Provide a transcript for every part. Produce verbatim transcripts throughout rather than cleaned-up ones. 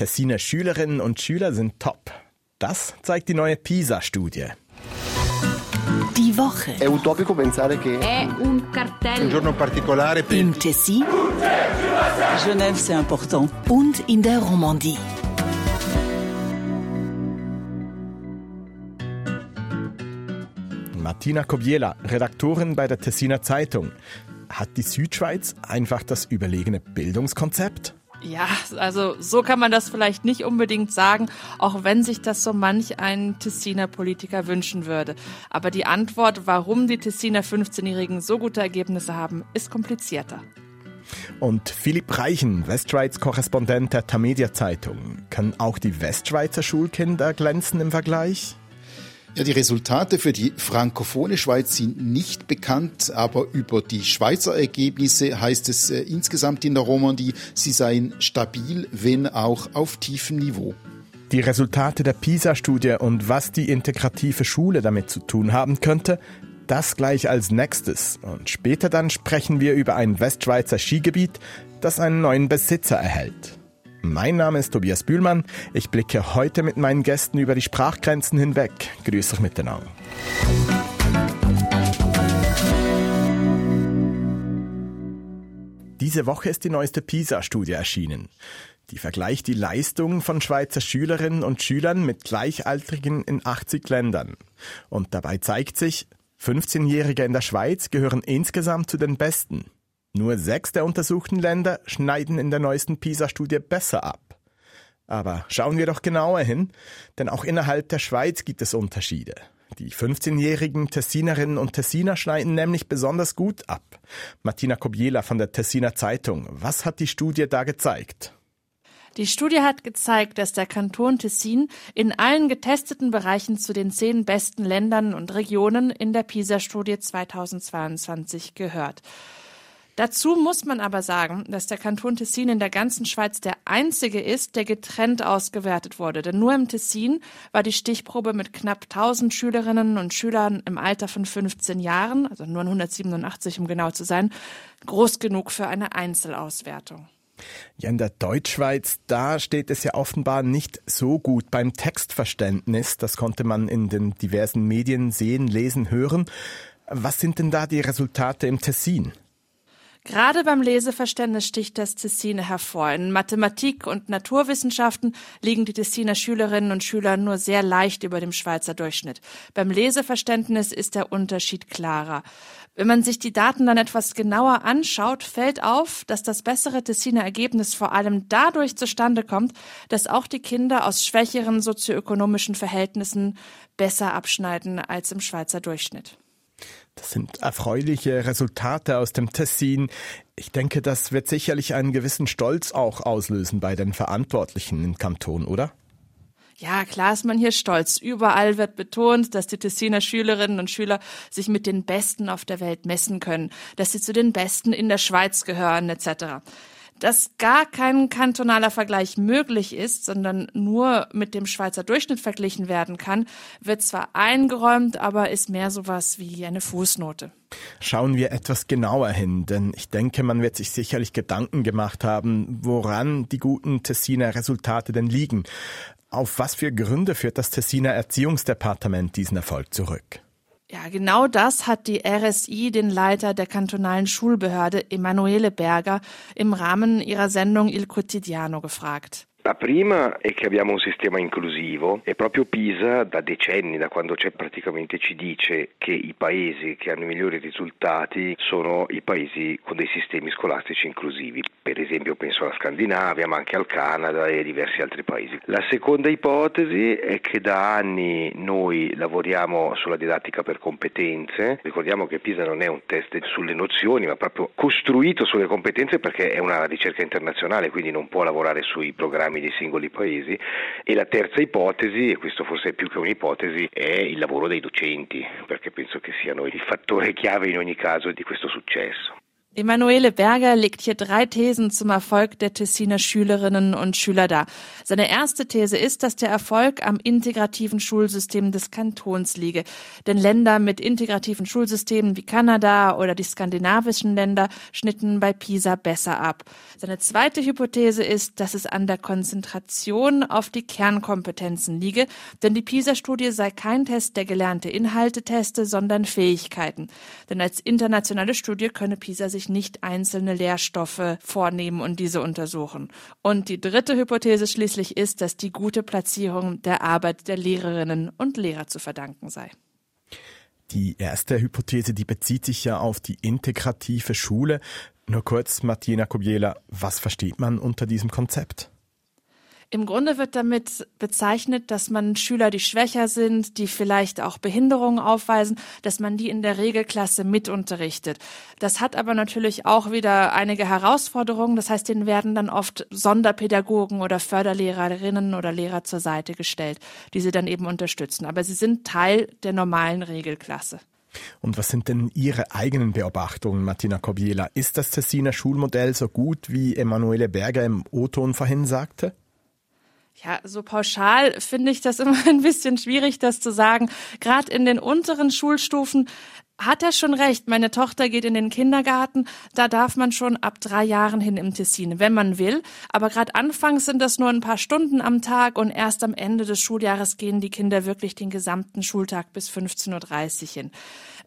Tessiner Schülerinnen und Schüler sind top. Das zeigt die neue PISA-Studie. Die Woche. È utopico pensare che è un cartello. Un giorno particolare per in Tessin. Genève, c'est important. Und in der Romandie. Martina Kobiela, Redaktorin bei der Tessiner Zeitung. Hat die Südschweiz einfach das überlegene Bildungskonzept? Ja, also so kann man das vielleicht nicht unbedingt sagen, auch wenn sich das so manch ein Tessiner Politiker wünschen würde. Aber die Antwort, warum die Tessiner fünfzehnjährigen so gute Ergebnisse haben, ist komplizierter. Und Philipp Reichen, Westschweiz-Korrespondent der Tamedia-Zeitung. Können auch die Westschweizer Schulkinder glänzen im Vergleich? Ja, die Resultate für die frankophone Schweiz sind nicht bekannt, aber über die Schweizer Ergebnisse heißt es äh, insgesamt in der Romandie, sie seien stabil, wenn auch auf tiefem Niveau. Die Resultate der PISA-Studie und was die integrative Schule damit zu tun haben könnte, das gleich als nächstes. Und später dann sprechen wir über ein Westschweizer Skigebiet, das einen neuen Besitzer erhält. Mein Name ist Tobias Bühlmann. Ich blicke heute mit meinen Gästen über die Sprachgrenzen hinweg. Grüß euch miteinander. Diese Woche ist die neueste PISA-Studie erschienen. Die vergleicht die Leistungen von Schweizer Schülerinnen und Schülern mit Gleichaltrigen in achtzig Ländern. Und dabei zeigt sich, fünfzehnjährige in der Schweiz gehören insgesamt zu den Besten. Nur sechs der untersuchten Länder schneiden in der neuesten PISA-Studie besser ab. Aber schauen wir doch genauer hin, denn auch innerhalb der Schweiz gibt es Unterschiede. Die fünfzehnjährigen Tessinerinnen und Tessiner schneiden nämlich besonders gut ab. Martina Kobiela von der Tessiner Zeitung, was hat die Studie da gezeigt? Die Studie hat gezeigt, dass der Kanton Tessin in allen getesteten Bereichen zu den zehn besten Ländern und Regionen in der PISA-Studie zweitausendzweiundzwanzig gehört. Dazu muss man aber sagen, dass der Kanton Tessin in der ganzen Schweiz der einzige ist, der getrennt ausgewertet wurde. Denn nur im Tessin war die Stichprobe mit knapp tausend Schülerinnen und Schülern im Alter von fünfzehn Jahren, also nur hundertsiebenundachtzig um genau zu sein, groß genug für eine Einzelauswertung. Ja, in der Deutschschweiz, da steht es ja offenbar nicht so gut beim Textverständnis. Das konnte man in den diversen Medien sehen, lesen, hören. Was sind denn da die Resultate im Tessin? Gerade beim Leseverständnis sticht das Tessiner hervor. In Mathematik und Naturwissenschaften liegen die Tessiner Schülerinnen und Schüler nur sehr leicht über dem Schweizer Durchschnitt. Beim Leseverständnis ist der Unterschied klarer. Wenn man sich die Daten dann etwas genauer anschaut, fällt auf, dass das bessere Tessiner Ergebnis vor allem dadurch zustande kommt, dass auch die Kinder aus schwächeren sozioökonomischen Verhältnissen besser abschneiden als im Schweizer Durchschnitt. Das sind erfreuliche Resultate aus dem Tessin. Ich denke, das wird sicherlich einen gewissen Stolz auch auslösen bei den Verantwortlichen im Kanton, oder? Ja, klar ist man hier stolz. Überall wird betont, dass die Tessiner Schülerinnen und Schüler sich mit den Besten auf der Welt messen können, dass sie zu den Besten in der Schweiz gehören et cetera. Dass gar kein kantonaler Vergleich möglich ist, sondern nur mit dem Schweizer Durchschnitt verglichen werden kann, wird zwar eingeräumt, aber ist mehr sowas wie eine Fußnote. Schauen wir etwas genauer hin, denn ich denke, man wird sich sicherlich Gedanken gemacht haben, woran die guten Tessiner Resultate denn liegen. Auf was für Gründe führt das Tessiner Erziehungsdepartement diesen Erfolg zurück? Ja, genau das hat die R S I den Leiter der kantonalen Schulbehörde Emanuele Berger im Rahmen ihrer Sendung Il Quotidiano gefragt. La prima è che abbiamo un sistema inclusivo e proprio PISA da decenni, da quando c'è praticamente, ci dice che i paesi che hanno i migliori risultati sono i paesi con dei sistemi scolastici inclusivi. Per esempio penso alla Scandinavia, ma anche al Canada e diversi altri paesi. La seconda ipotesi è che da anni noi lavoriamo sulla didattica per competenze. Ricordiamo che PISA non è un test sulle nozioni, ma proprio costruito sulle competenze perché è una ricerca internazionale, quindi non può lavorare sui programmi dei singoli paesi. E la terza ipotesi, e questo forse è più che un'ipotesi, è il lavoro dei docenti, perché penso che siano il fattore chiave in ogni caso di questo successo. Emanuele Berger legt hier drei Thesen zum Erfolg der Tessiner Schülerinnen und Schüler dar. Seine erste These ist, dass der Erfolg am integrativen Schulsystem des Kantons liege. Denn Länder mit integrativen Schulsystemen wie Kanada oder die skandinavischen Länder schnitten bei PISA besser ab. Seine zweite Hypothese ist, dass es an der Konzentration auf die Kernkompetenzen liege. Denn die PISA-Studie sei kein Test, der gelernte Inhalte teste, sondern Fähigkeiten. Denn als internationale Studie könne PISA sich nicht einzelne Lehrstoffe vornehmen und diese untersuchen. Und die dritte Hypothese schließlich ist, dass die gute Platzierung der Arbeit der Lehrerinnen und Lehrer zu verdanken sei. Die erste Hypothese, die bezieht sich ja auf die integrative Schule. Nur kurz, Martina Kobiela, was versteht man unter diesem Konzept? Im Grunde wird damit bezeichnet, dass man Schüler, die schwächer sind, die vielleicht auch Behinderungen aufweisen, dass man die in der Regelklasse mitunterrichtet. Das hat aber natürlich auch wieder einige Herausforderungen. Das heißt, denen werden dann oft Sonderpädagogen oder Förderlehrerinnen oder Lehrer zur Seite gestellt, die sie dann eben unterstützen. Aber sie sind Teil der normalen Regelklasse. Und was sind denn Ihre eigenen Beobachtungen, Martina Kobiela? Ist das Tessiner Schulmodell so gut, wie Emanuele Berger im O-Ton vorhin sagte? Ja, so pauschal finde ich das immer ein bisschen schwierig, das zu sagen. Gerade in den unteren Schulstufen hat er schon recht. Meine Tochter geht in den Kindergarten. Da darf man schon ab drei Jahren hin im Tessin, wenn man will. Aber gerade anfangs sind das nur ein paar Stunden am Tag und erst am Ende des Schuljahres gehen die Kinder wirklich den gesamten Schultag bis fünfzehn Uhr dreißig hin.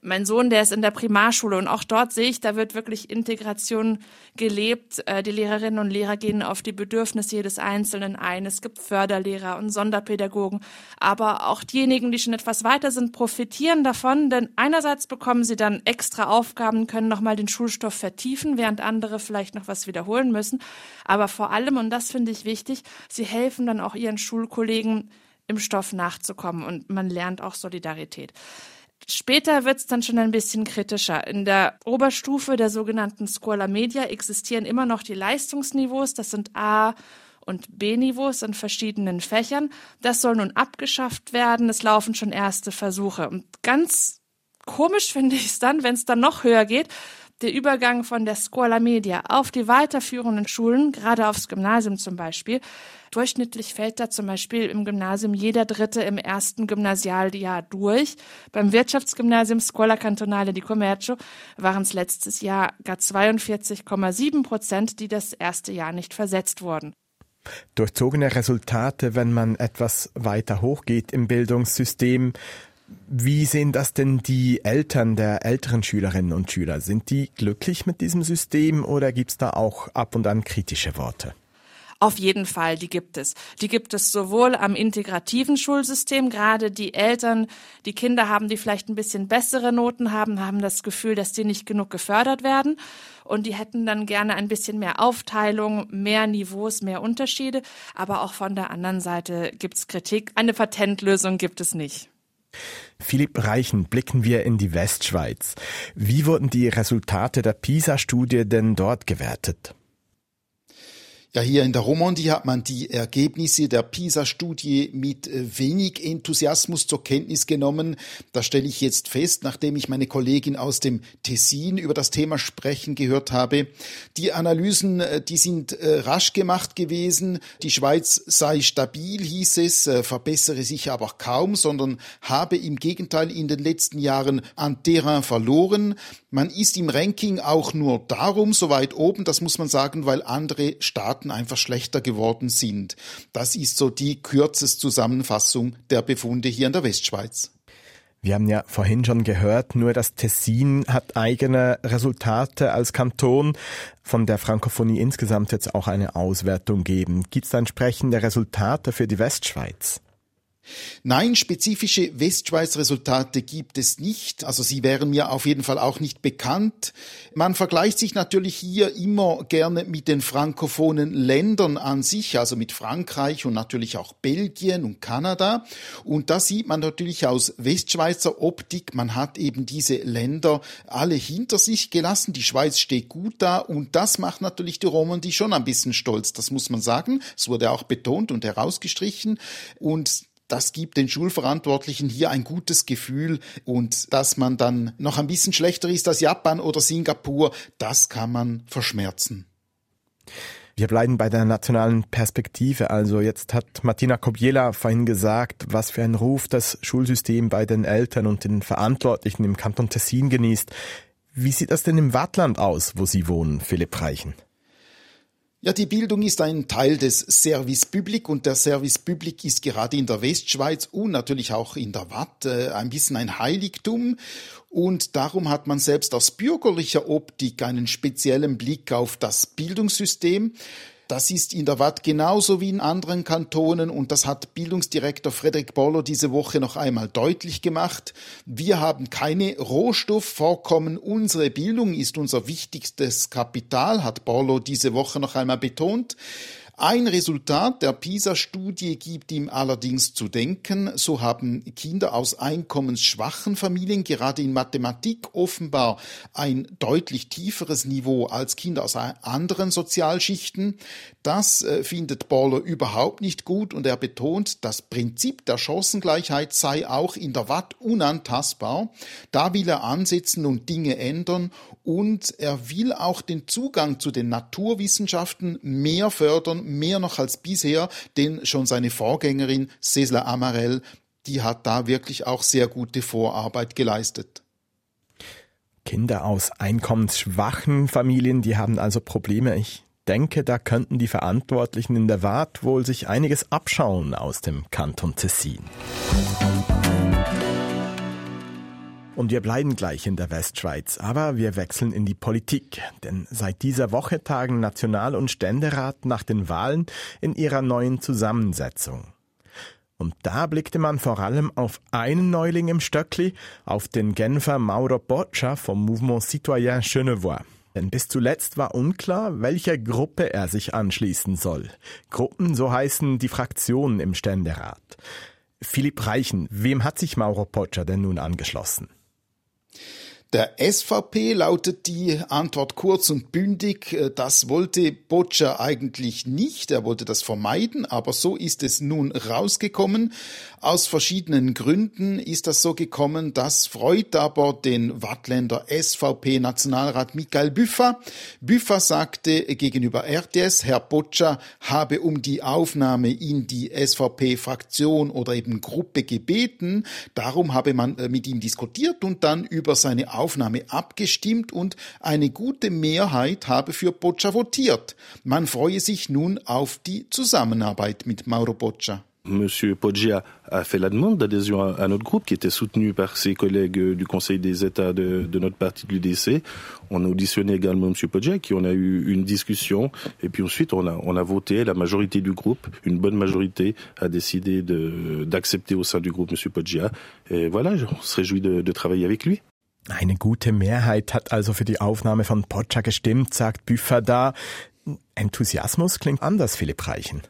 Mein Sohn, der ist in der Primarschule und auch dort sehe ich, da wird wirklich Integration gelebt. Die Lehrerinnen und Lehrer gehen auf die Bedürfnisse jedes Einzelnen ein. Es gibt Förderlehrer und Sonderpädagogen. Aber auch diejenigen, die schon etwas weiter sind, profitieren davon, denn einerseits bekommen sie dann extra Aufgaben, können nochmal den Schulstoff vertiefen, während andere vielleicht noch was wiederholen müssen. Aber vor allem, und das finde ich wichtig, sie helfen dann auch ihren Schulkollegen, im Stoff nachzukommen und man lernt auch Solidarität. Später wird's dann schon ein bisschen kritischer. In der Oberstufe der sogenannten Scuola Media existieren immer noch die Leistungsniveaus. Das sind A- und B-Niveaus in verschiedenen Fächern. Das soll nun abgeschafft werden. Es laufen schon erste Versuche. Und ganz komisch finde ich es dann, wenn es dann noch höher geht. Der Übergang von der Scuola Media auf die weiterführenden Schulen, gerade aufs Gymnasium zum Beispiel. Durchschnittlich fällt da zum Beispiel im Gymnasium jeder Dritte im ersten Gymnasialjahr durch. Beim Wirtschaftsgymnasium Scuola Cantonale di Commercio waren es letztes Jahr gar zweiundvierzig Komma sieben Prozent, die das erste Jahr nicht versetzt wurden. Durchzogene Resultate, wenn man etwas weiter hochgeht im Bildungssystem. Wie sehen das denn die Eltern der älteren Schülerinnen und Schüler? Sind die glücklich mit diesem System oder gibt es da auch ab und an kritische Worte? Auf jeden Fall, die gibt es. Die gibt es sowohl am integrativen Schulsystem, gerade die Eltern, die Kinder haben, die vielleicht ein bisschen bessere Noten haben, haben das Gefühl, dass die nicht genug gefördert werden. Und die hätten dann gerne ein bisschen mehr Aufteilung, mehr Niveaus, mehr Unterschiede. Aber auch von der anderen Seite gibt es Kritik. Eine Patentlösung gibt es nicht. Philipp Reichen, blicken wir in die Westschweiz. Wie wurden die Resultate der PISA-Studie denn dort gewertet? Ja, hier in der Romandie hat man die Ergebnisse der PISA-Studie mit wenig Enthusiasmus zur Kenntnis genommen. Das stelle ich jetzt fest, nachdem ich meine Kollegin aus dem Tessin über das Thema sprechen gehört habe. Die Analysen, die sind rasch gemacht gewesen. Die Schweiz sei stabil, hieß es, verbessere sich aber kaum, sondern habe im Gegenteil in den letzten Jahren an Terrain verloren. Man ist im Ranking auch nur darum so weit oben, das muss man sagen, weil andere Staaten einfach schlechter geworden sind. Das ist so die kürzeste Zusammenfassung der Befunde hier in der Westschweiz. Wir haben ja vorhin schon gehört, nur das Tessin hat eigene Resultate als Kanton. Von der Frankophonie insgesamt wird es auch eine Auswertung geben. Gibt es da entsprechende Resultate für die Westschweiz? Nein, spezifische Westschweiz-Resultate gibt es nicht. Also sie wären mir auf jeden Fall auch nicht bekannt. Man vergleicht sich natürlich hier immer gerne mit den frankophonen Ländern an sich, also mit Frankreich und natürlich auch Belgien und Kanada. Und da sieht man natürlich aus Westschweizer Optik, man hat eben diese Länder alle hinter sich gelassen. Die Schweiz steht gut da und das macht natürlich die Romandie schon ein bisschen stolz. Das muss man sagen. Es wurde auch betont und herausgestrichen. Und das gibt den Schulverantwortlichen hier ein gutes Gefühl, und dass man dann noch ein bisschen schlechter ist als Japan oder Singapur, das kann man verschmerzen. Wir bleiben bei der nationalen Perspektive. Also jetzt hat Martina Kobiela vorhin gesagt, was für einen Ruf das Schulsystem bei den Eltern und den Verantwortlichen im Kanton Tessin genießt. Wie sieht das denn im Waadtland aus, wo Sie wohnen, Philipp Reichen? Ja, die Bildung ist ein Teil des Service Public, und der Service Public ist gerade in der Westschweiz und natürlich auch in der Waadt ein bisschen ein Heiligtum. Und darum hat man selbst aus bürgerlicher Optik einen speziellen Blick auf das Bildungssystem. Das ist in der Waadt genauso wie in anderen Kantonen, und das hat Bildungsdirektor Frederik Borlo diese Woche noch einmal deutlich gemacht. Wir haben keine Rohstoffvorkommen. Unsere Bildung ist unser wichtigstes Kapital, hat Borlo diese Woche noch einmal betont. Ein Resultat der PISA-Studie gibt ihm allerdings zu denken. So haben Kinder aus einkommensschwachen Familien gerade in Mathematik offenbar ein deutlich tieferes Niveau als Kinder aus anderen Sozialschichten. Das äh, findet Borlo überhaupt nicht gut, und er betont, das Prinzip der Chancengleichheit sei auch in der Waadt unantastbar. Da will er ansetzen und Dinge ändern, und er will auch den Zugang zu den Naturwissenschaften mehr fördern, mehr noch als bisher, denn schon seine Vorgängerin Cesla Amarel, die hat da wirklich auch sehr gute Vorarbeit geleistet. Kinder aus einkommensschwachen Familien, die haben also Probleme. Ich denke, da könnten die Verantwortlichen in der Waadt wohl sich einiges abschauen aus dem Kanton Tessin. Und wir bleiben gleich in der Westschweiz, aber wir wechseln in die Politik. Denn seit dieser Woche tagen National- und Ständerat nach den Wahlen in ihrer neuen Zusammensetzung. Und da blickte man vor allem auf einen Neuling im Stöckli, auf den Genfer Mauro Poggia vom Mouvement Citoyen Genevois. Denn bis zuletzt war unklar, welcher Gruppe er sich anschließen soll. Gruppen, so heißen die Fraktionen im Ständerat. Philipp Reichen, wem hat sich Mauro Poggia denn nun angeschlossen? Der S V P lautet die Antwort kurz und bündig. Das wollte Poggia eigentlich nicht. Er wollte das vermeiden, aber so ist es nun rausgekommen. Aus verschiedenen Gründen ist das so gekommen. Das freut aber den Waadtländer S V P-Nationalrat Michael Büffa. Büffa sagte gegenüber R T S, Herr Poggia habe um die Aufnahme in die S V P-Fraktion oder eben Gruppe gebeten. Darum habe man mit ihm diskutiert und dann über seine Aufnahme Aufnahme abgestimmt, und eine gute Mehrheit habe für Poggia votiert. Man freue sich nun auf die Zusammenarbeit mit Mauro Poggia. Monsieur Poggia a fait la demande d'adhésion à notre groupe qui était soutenu par ses collègues du Conseil des États de, de notre parti de l'U D C. On a auditionné également Monsieur Poggia, qui on a eu une discussion et puis ensuite on a on a voté. La majorité du groupe, une bonne majorité, a décidé de d'accepter au sein du groupe Monsieur Poggia. Et voilà, on se réjouit de, de travailler avec lui. Eine gute Mehrheit hat also für die Aufnahme von Poggia gestimmt, sagt Büffa da. Enthusiasmus klingt anders, Philipp Reichen.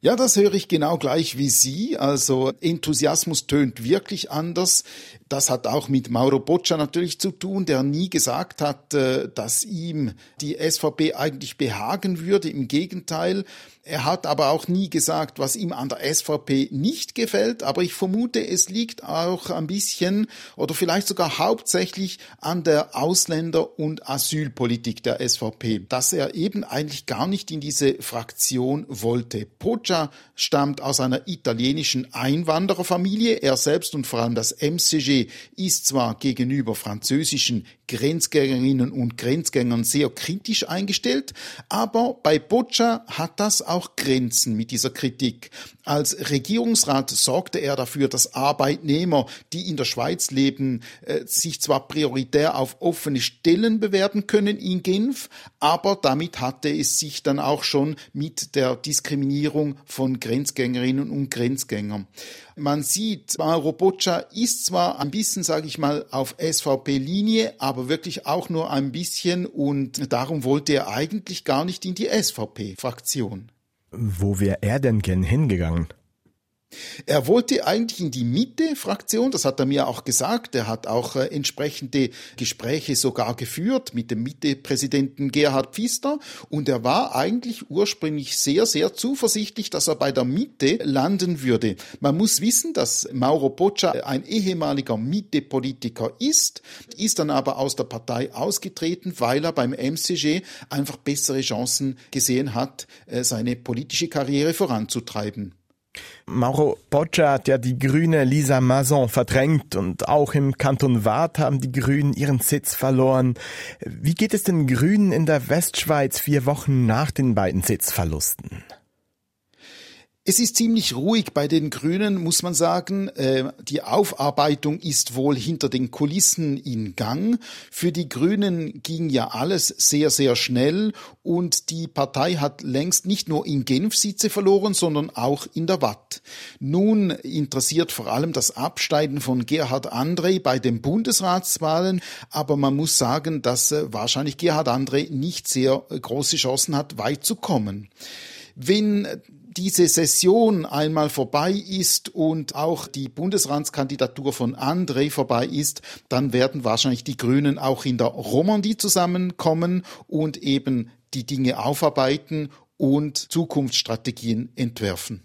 Ja, das höre ich genau gleich wie Sie. Also Enthusiasmus tönt wirklich anders. Das hat auch mit Mauro Poggia natürlich zu tun, der nie gesagt hat, dass ihm die S V P eigentlich behagen würde. Im Gegenteil, er hat aber auch nie gesagt, was ihm an der S V P nicht gefällt. Aber ich vermute, es liegt auch ein bisschen oder vielleicht sogar hauptsächlich an der Ausländer- und Asylpolitik der S V P, dass er eben eigentlich gar nicht in diese Fraktion wollte. Poggia stammt aus einer italienischen Einwandererfamilie. Er selbst und vor allem das M C G ist zwar gegenüber französischen Grenzgängerinnen und Grenzgängern sehr kritisch eingestellt, aber bei Poggia hat das auch Grenzen mit dieser Kritik. Als Regierungsrat sorgte er dafür, dass Arbeitnehmer, die in der Schweiz leben, sich zwar prioritär auf offene Stellen bewerben können in Genf, aber damit hatte es sich dann auch schon mit der Diskriminierung von Grenzgängerinnen und Grenzgängern. Man sieht, Mauro Poggia ist zwar ein bisschen, sage ich mal, auf S V P-Linie, aber wirklich auch nur ein bisschen, und darum wollte er eigentlich gar nicht in die S V P-Fraktion. Wo wäre er denn gern hingegangen? Er wollte eigentlich in die Mitte-Fraktion, das hat er mir auch gesagt. Er hat auch äh, entsprechende Gespräche sogar geführt mit dem Mitte-Präsidenten Gerhard Pfister. Und er war eigentlich ursprünglich sehr, sehr zuversichtlich, dass er bei der Mitte landen würde. Man muss wissen, dass Mauro Poggia ein ehemaliger Mitte-Politiker ist, ist dann aber aus der Partei ausgetreten, weil er beim M C G einfach bessere Chancen gesehen hat, äh, seine politische Karriere voranzutreiben. Mauro Poggia hat ja die Grüne Lisa Mazon verdrängt und auch im Kanton Waadt haben die Grünen ihren Sitz verloren. Wie geht es den Grünen in der Westschweiz vier Wochen nach den beiden Sitzverlusten? Es ist ziemlich ruhig bei den Grünen, muss man sagen. Die Aufarbeitung ist wohl hinter den Kulissen in Gang. Für die Grünen ging ja alles sehr, sehr schnell und die Partei hat längst nicht nur in Genf Sitze verloren, sondern auch in der Watt. Nun interessiert vor allem das Absteigen von Gerhard André bei den Bundesratswahlen, aber man muss sagen, dass wahrscheinlich Gerhard André nicht sehr große Chancen hat, weit zu kommen. Wenn diese Session einmal vorbei ist und auch die Bundesratskandidatur von André vorbei ist, dann werden wahrscheinlich die Grünen auch in der Romandie zusammenkommen und eben die Dinge aufarbeiten und Zukunftsstrategien entwerfen.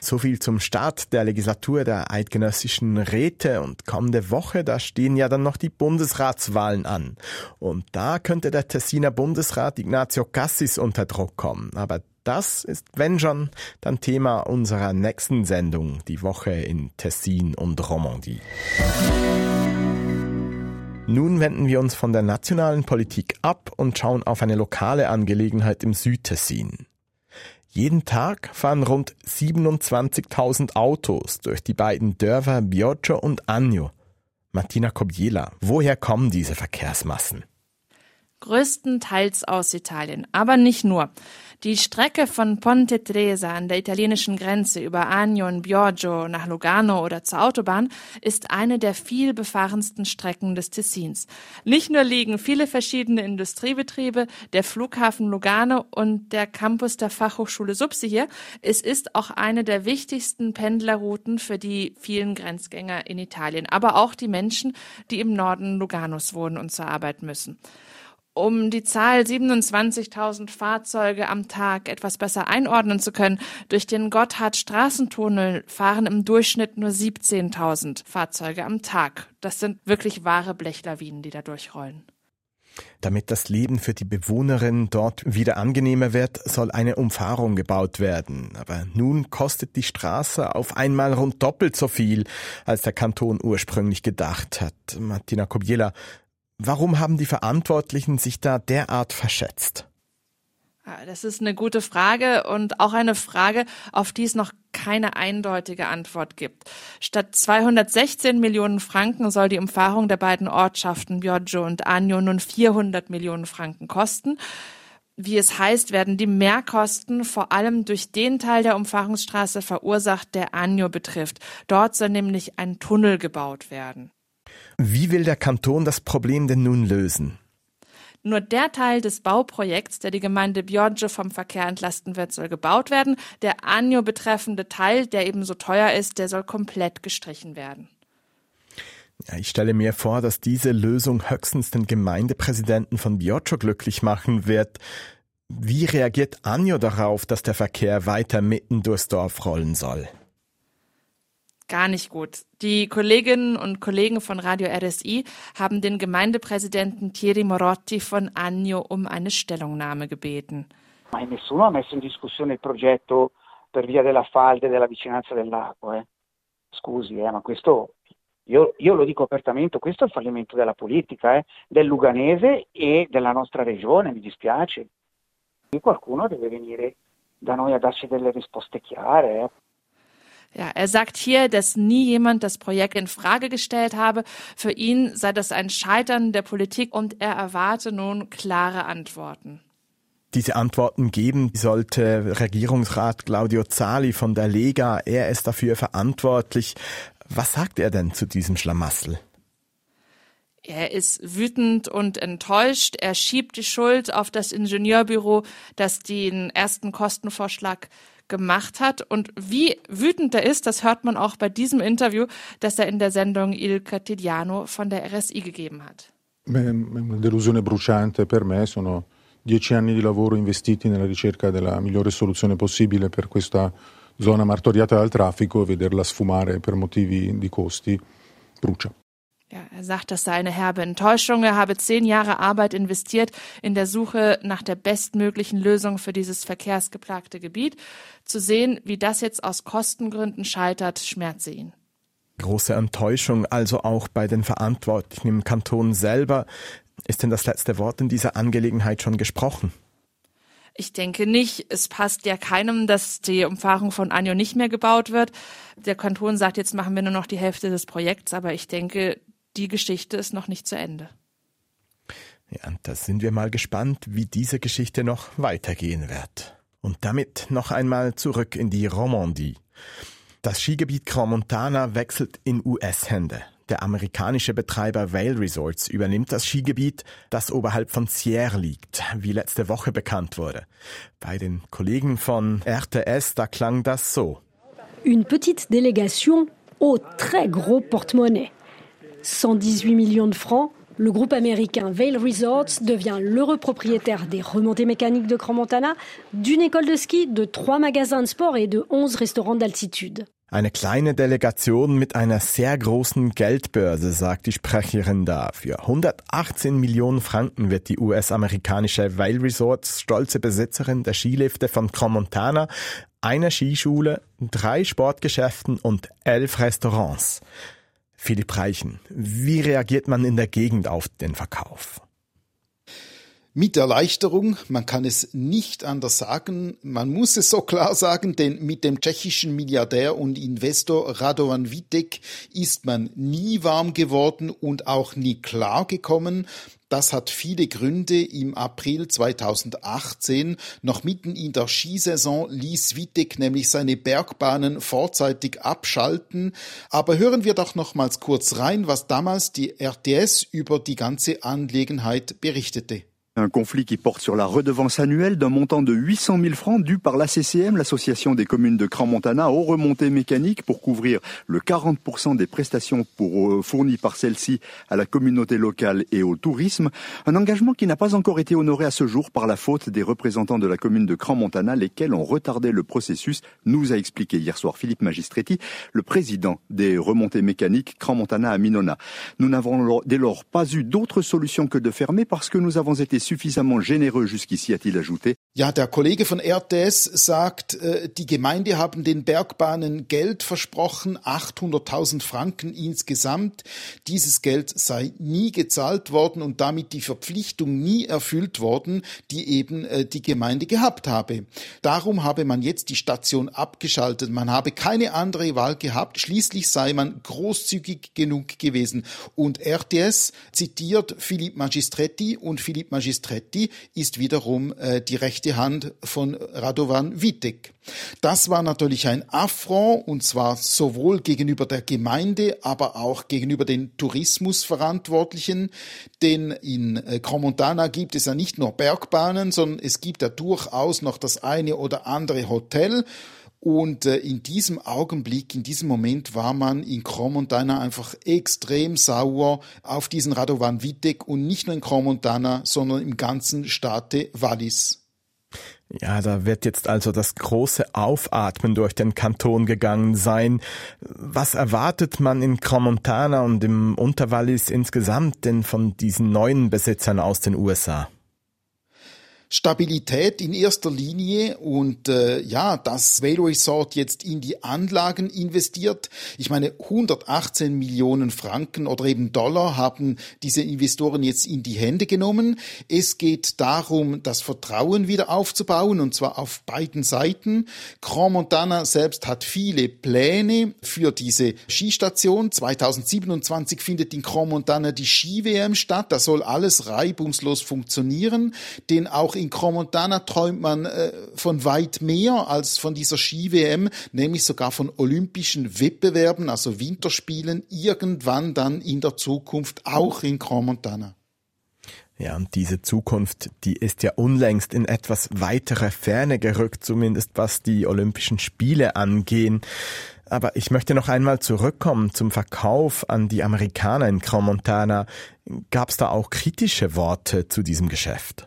So viel zum Start der Legislatur der eidgenössischen Räte und kommende Woche, da stehen ja dann noch die Bundesratswahlen an. Und da könnte der Tessiner Bundesrat Ignazio Cassis unter Druck kommen. Aber das ist, wenn schon, dann Thema unserer nächsten Sendung, die Woche in Tessin und Romandie. Nun wenden wir uns von der nationalen Politik ab und schauen auf eine lokale Angelegenheit im Südtessin. Jeden Tag fahren rund siebenundzwanzigtausend Autos durch die beiden Dörfer Bioggio und Agno. Martina Kobiela, woher kommen diese Verkehrsmassen? Größtenteils aus Italien, aber nicht nur. Die Strecke von Ponte Tresa an der italienischen Grenze über Agno und Bioggio nach Lugano oder zur Autobahn ist eine der vielbefahrensten Strecken des Tessins. Nicht nur liegen viele verschiedene Industriebetriebe, der Flughafen Lugano und der Campus der Fachhochschule SUPSI hier, es ist auch eine der wichtigsten Pendlerrouten für die vielen Grenzgänger in Italien, aber auch die Menschen, die im Norden Luganos wohnen und zur Arbeit müssen. Um die Zahl siebenundzwanzigtausend Fahrzeuge am Tag etwas besser einordnen zu können, durch den Gotthard-Straßentunnel fahren im Durchschnitt nur siebzehntausend Fahrzeuge am Tag. Das sind wirklich wahre Blechlawinen, die da durchrollen. Damit das Leben für die Bewohnerinnen dort wieder angenehmer wird, soll eine Umfahrung gebaut werden. Aber nun kostet die Straße auf einmal rund doppelt so viel, als der Kanton ursprünglich gedacht hat. Martina Kobiela, warum haben die Verantwortlichen sich da derart verschätzt? Das ist eine gute Frage und auch eine Frage, auf die es noch keine eindeutige Antwort gibt. Statt zweihundertsechzehn Millionen Franken soll die Umfahrung der beiden Ortschaften Bioggio und Agno nun vierhundert Millionen Franken kosten. Wie es heißt, werden die Mehrkosten vor allem durch den Teil der Umfahrungsstraße verursacht, der Agno betrifft. Dort soll nämlich ein Tunnel gebaut werden. Wie will der Kanton das Problem denn nun lösen? Nur der Teil des Bauprojekts, der die Gemeinde Bioggio vom Verkehr entlasten wird, soll gebaut werden. Der Agno betreffende Teil, der eben so teuer ist, der soll komplett gestrichen werden. Ja, ich stelle mir vor, dass diese Lösung höchstens den Gemeindepräsidenten von Bioggio glücklich machen wird. Wie reagiert Agno darauf, dass der Verkehr weiter mitten durchs Dorf rollen soll? Gar nicht gut. Die Kolleginnen und Kollegen von Radio R S I haben den Gemeindepräsidenten Thierry Morotti von Agno um eine Stellungnahme gebeten. Ma nessuno ha messo in discussione il progetto per via della falda e della vicinanza del lago, eh. Scusi, eh, ma questo io io lo dico apertamente, questo è il fallimento della politica, eh, del Luganese e della nostra regione, mi dispiace. Qualcuno deve venire da noi a darci delle risposte chiare, eh. Ja, er sagt hier, dass nie jemand das Projekt in Frage gestellt habe. Für ihn sei das ein Scheitern der Politik und er erwarte nun klare Antworten. Diese Antworten geben sollte Regierungsrat Claudio Zali von der Lega. Er ist dafür verantwortlich. Was sagt er denn zu diesem Schlamassel? Er ist wütend und enttäuscht. Er schiebt die Schuld auf das Ingenieurbüro, das den ersten Kostenvorschlag gemacht hat. Und wie wütend er ist, das hört man auch bei diesem Interview, das er in der Sendung Il Quotidiano von der R S I gegeben hat. Una delusione bruciante per me. Sono dieci anni di lavoro investiti nella ricerca della migliore soluzione possibile per questa zona martoriata dal traffico e vederla sfumare per motivi di costi brucia. Ja, er sagt, das sei eine herbe Enttäuschung. Er habe zehn Jahre Arbeit investiert in der Suche nach der bestmöglichen Lösung für dieses verkehrsgeplagte Gebiet. Zu sehen, wie das jetzt aus Kostengründen scheitert, schmerze ihn. Große Enttäuschung also auch bei den Verantwortlichen im Kanton selber. Ist denn das letzte Wort in dieser Angelegenheit schon gesprochen? Ich denke nicht. Es passt ja keinem, dass die Umfahrung von Agno nicht mehr gebaut wird. Der Kanton sagt, jetzt machen wir nur noch die Hälfte des Projekts. Aber ich denke, die Geschichte ist noch nicht zu Ende. Ja, da sind wir mal gespannt, wie diese Geschichte noch weitergehen wird. Und damit noch einmal zurück in die Romandie. Das Skigebiet Crans Montana wechselt in U S-Hände. Der amerikanische Betreiber Vail Resorts übernimmt das Skigebiet, das oberhalb von Sierre liegt, wie letzte Woche bekannt wurde. Bei den Kollegen von R T S, da klang das so. Une petite délégation au très gros portemonnaie. hundertachtzehn Millionen de francs, le groupe américain Vail Resorts devient l'heureux propriétaire des remontées mécaniques de Crans Montana, d'une école de ski, de trois magasins de sport et de onze restaurants d'altitude. Eine kleine Delegation mit einer sehr großen Geldbörse, sagt die Sprecherin da. Für hundertachtzehn Millionen Franken wird die U S-amerikanische Vail Resorts stolze Besitzerin der Skilifte von Crans Montana, einer Skischule, drei Sportgeschäften und elf Restaurants. Philipp Reichen, wie reagiert man in der Gegend auf den Verkauf? Mit Erleichterung, man kann es nicht anders sagen, man muss es so klar sagen, denn mit dem tschechischen Milliardär und Investor Radovan Vitek ist man nie warm geworden und auch nie klar gekommen. Das hat viele Gründe. Im April zweitausendachtzehn, noch mitten in der Skisaison, ließ Vitek nämlich seine Bergbahnen vorzeitig abschalten. Aber hören wir doch nochmals kurz rein, was damals die R T S über die ganze Angelegenheit berichtete. Un conflit qui porte sur la redevance annuelle d'un montant de huit cent mille francs dû par l'A C C M, l'association des communes de Crans Montana, aux remontées mécaniques pour couvrir le quarante pour cent des prestations pour, euh, fournies par celle-ci à la communauté locale et au tourisme. Un engagement qui n'a pas encore été honoré à ce jour par la faute des représentants de la commune de Crans Montana, lesquels ont retardé le processus, nous a expliqué hier soir Philippe Magistretti, le président des remontées mécaniques Crans Montana à Minona. Nous n'avons dès lors pas eu d'autre solution que de fermer parce que nous avons été suffisamment généreux jusqu'ici, a-t-il ajouté. Ja, der Kollege von R T S sagt, äh, die Gemeinde haben den Bergbahnen Geld versprochen, achthunderttausend Franken insgesamt. Dieses Geld sei nie gezahlt worden und damit die Verpflichtung nie erfüllt worden, die eben äh, die Gemeinde gehabt habe. Darum habe man jetzt die Station abgeschaltet. Man habe keine andere Wahl gehabt. Schließlich sei man großzügig genug gewesen. Und R T S zitiert Philippe Magistretti und Philippe Magistretti ist wiederum äh, die rechte Hand von Radovan Vitek. Das war natürlich ein Affront, und zwar sowohl gegenüber der Gemeinde, aber auch gegenüber den Tourismusverantwortlichen. Denn in äh, Crans Montana gibt es ja nicht nur Bergbahnen, sondern es gibt ja durchaus noch das eine oder andere Hotel. Und äh, in diesem Augenblick, in diesem Moment war man in Crans Montana einfach extrem sauer auf diesen Radovan Vitek, und nicht nur in Crans Montana, sondern im ganzen Staate Wallis. Ja, da wird jetzt also das große Aufatmen durch den Kanton gegangen sein. Was erwartet man in Crans Montana und im Unterwallis insgesamt denn von diesen neuen Besitzern aus den U S A? Stabilität in erster Linie und äh, ja, dass Vail Resort jetzt in die Anlagen investiert. Ich meine, hundertachtzehn Millionen Franken oder eben Dollar haben diese Investoren jetzt in die Hände genommen. Es geht darum, das Vertrauen wieder aufzubauen, und zwar auf beiden Seiten. Crans Montana selbst hat viele Pläne für diese Skistation. zweitausendsiebenundzwanzig findet in Crans Montana die Ski-W M statt. Da soll alles reibungslos funktionieren, denn auch in Crans Montana träumt man äh, von weit mehr als von dieser Ski-W M, nämlich sogar von olympischen Wettbewerben, also Winterspielen, irgendwann dann in der Zukunft auch in Crans Montana. Ja, und diese Zukunft, die ist ja unlängst in etwas weitere Ferne gerückt, zumindest was die Olympischen Spiele angehen. Aber ich möchte noch einmal zurückkommen zum Verkauf an die Amerikaner in Crans Montana. Gab es da auch kritische Worte zu diesem Geschäft?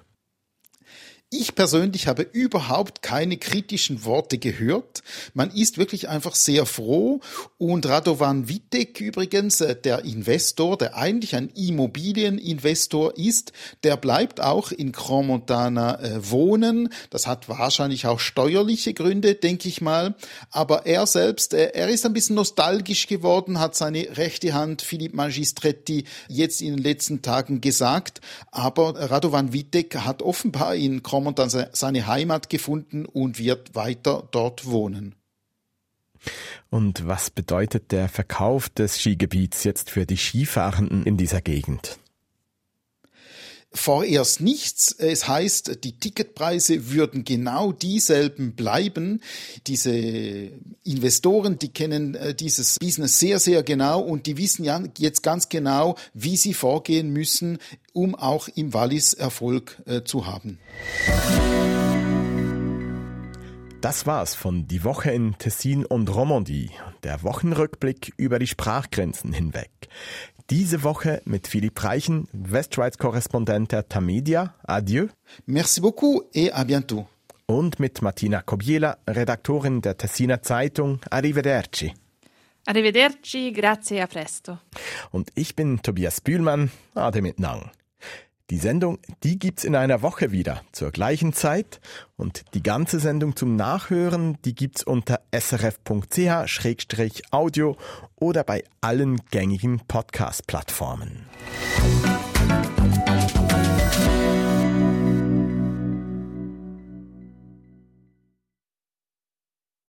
Ich persönlich habe überhaupt keine kritischen Worte gehört. Man ist wirklich einfach sehr froh. Und Radovan Vitek übrigens, der Investor, der eigentlich ein Immobilieninvestor ist, der bleibt auch in Crans Montana wohnen. Das hat wahrscheinlich auch steuerliche Gründe, denke ich mal. Aber er selbst, er ist ein bisschen nostalgisch geworden, hat seine rechte Hand Philippe Magistretti jetzt in den letzten Tagen gesagt. Aber Radovan Vitek hat offenbar in Crans und dann seine Heimat gefunden und wird weiter dort wohnen. Und was bedeutet der Verkauf des Skigebiets jetzt für die Skifahrenden in dieser Gegend? Vorerst nichts. Es heißt, die Ticketpreise würden genau dieselben bleiben. Diese Investoren, die kennen dieses Business sehr, sehr genau und die wissen ja jetzt ganz genau, wie sie vorgehen müssen, um auch im Wallis Erfolg äh, zu haben. Das war's von Die Woche in Tessin und Romandie, der Wochenrückblick über die Sprachgrenzen hinweg. Diese Woche mit Philipp Reichen, Westschweiz-Korrespondent der Tamedia. Adieu. Merci beaucoup et à bientôt. Und mit Martina Kobiela, Redaktorin der Tessiner Zeitung. Arrivederci. Arrivederci, grazie, a presto. Und ich bin Tobias Bühlmann. Ade mit Nang. Die Sendung, die gibt's in einer Woche wieder, zur gleichen Zeit. Und die ganze Sendung zum Nachhören, die gibt's unter s r f punkt c h slash audio oder bei allen gängigen Podcast-Plattformen.